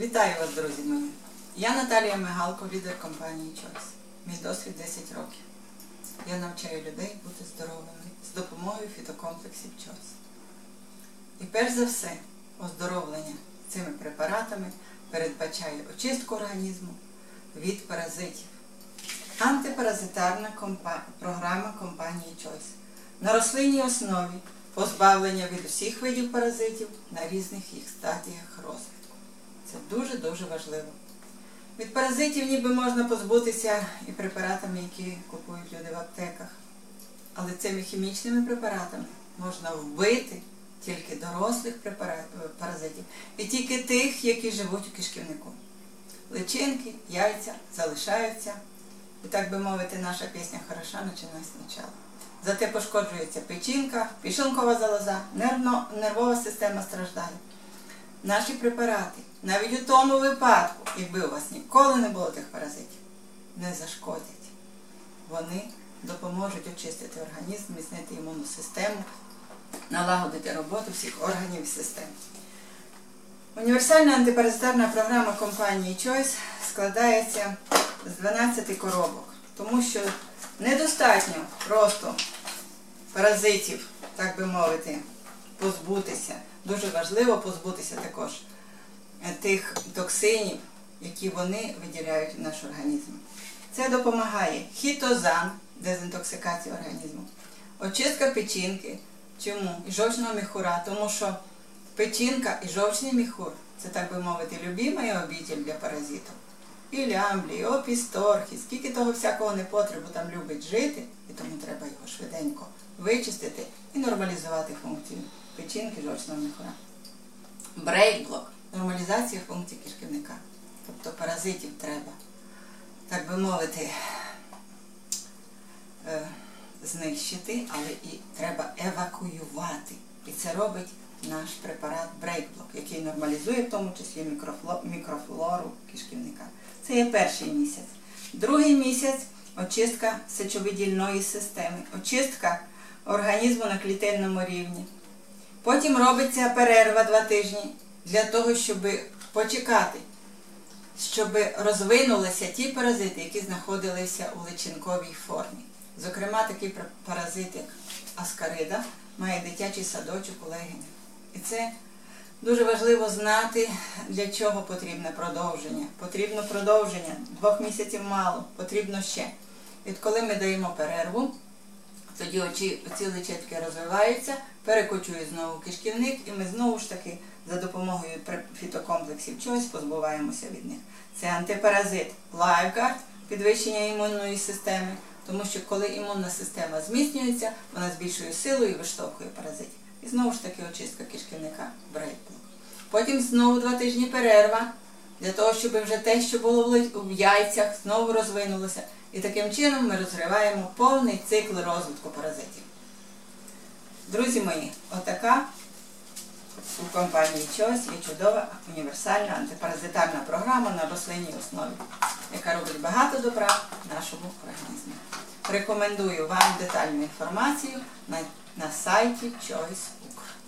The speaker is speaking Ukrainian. Вітаю вас, друзі мої! Я Наталія Мегалко, лідер компанії Choice. Мій досвід 10 років. Я навчаю людей бути здоровими з допомогою фітокомплексів Choice. І перш за все, оздоровлення цими препаратами передбачає очистку організму від паразитів. Антипаразитарна програма компанії Choice. На рослинній основі позбавлення від усіх видів паразитів на різних їх стадіях розвитку. Це дуже-дуже важливо. Від паразитів ніби можна позбутися і препаратами, які купують люди в аптеках. Але цими хімічними препаратами можна вбити тільки дорослих паразитів і тільки тих, які живуть у кишківнику. Личинки, яйця залишаються. І, так би мовити, наша пісня «Хороша, начинай спочатку». Зате пошкоджується печінка, пішонкова залоза, нервова система страждає. Наші препарати, навіть у тому випадку, якби у вас ніколи не було тих паразитів, не зашкодять. Вони допоможуть очистити організм, зміцнити імунну систему, налагодити роботу всіх органів і систем. Універсальна антипаразитарна програма компанії Choice складається з 12 коробок, тому що недостатньо просто паразитів, так би мовити, позбутися. Дуже важливо позбутися також тих токсинів, які вони виділяють в наш організм. Це допомагає хітозан, дезінтоксикація організму, очистка печінки, чому? І жовчного міхура, тому що печінка і жовчний міхур – це, так би мовити, любима обитель для паразитів. І лямблі, і опісторхи, скільки того всякого непотребу там любить жити, і тому треба його швиденько вичистити і нормалізувати функцію печінки жовчного міхура. Брейкблок – нормалізація функцій кишківника. Тобто паразитів треба, так би мовити, знищити, але і треба евакуювати. І це робить наш препарат Брейкблок, який нормалізує в тому числі мікрофлору кишківника. Це є перший місяць. Другий місяць – очистка сечовидільної системи, очистка організму на клітинному рівні. Потім робиться перерва 2 тижні для того, щоб почекати, щоб розвинулися ті паразити, які знаходилися у личинковій формі. Зокрема, такий паразит, як Аскарида, має дитячий садочок у легенях. І це дуже важливо знати, для чого потрібне продовження. Потрібно продовження, 2 місяців мало, потрібно ще. Відколи ми даємо перерву, тоді оці личинки розвиваються, перекочують знову кишківник, і ми знову ж таки за допомогою фітокомплексів чогось позбуваємося від них. Це антипаразит Lifeguard, підвищення імунної системи, тому що коли імунна система зміцнюється, вона з більшою силою виштовхує паразитів. І знову ж таки очистка кишківника Брейкблок. Потім знову 2 тижні перерва, для того, щоб вже те, що було в яйцях, знову розвинулося. І таким чином ми розриваємо повний цикл розвитку паразитів. Друзі мої, отака у компанії Choice є чудова універсальна антипаразитарна програма на рослинній основі, яка робить багато добра нашому організму. Рекомендую вам детальну інформацію на сайті Choice.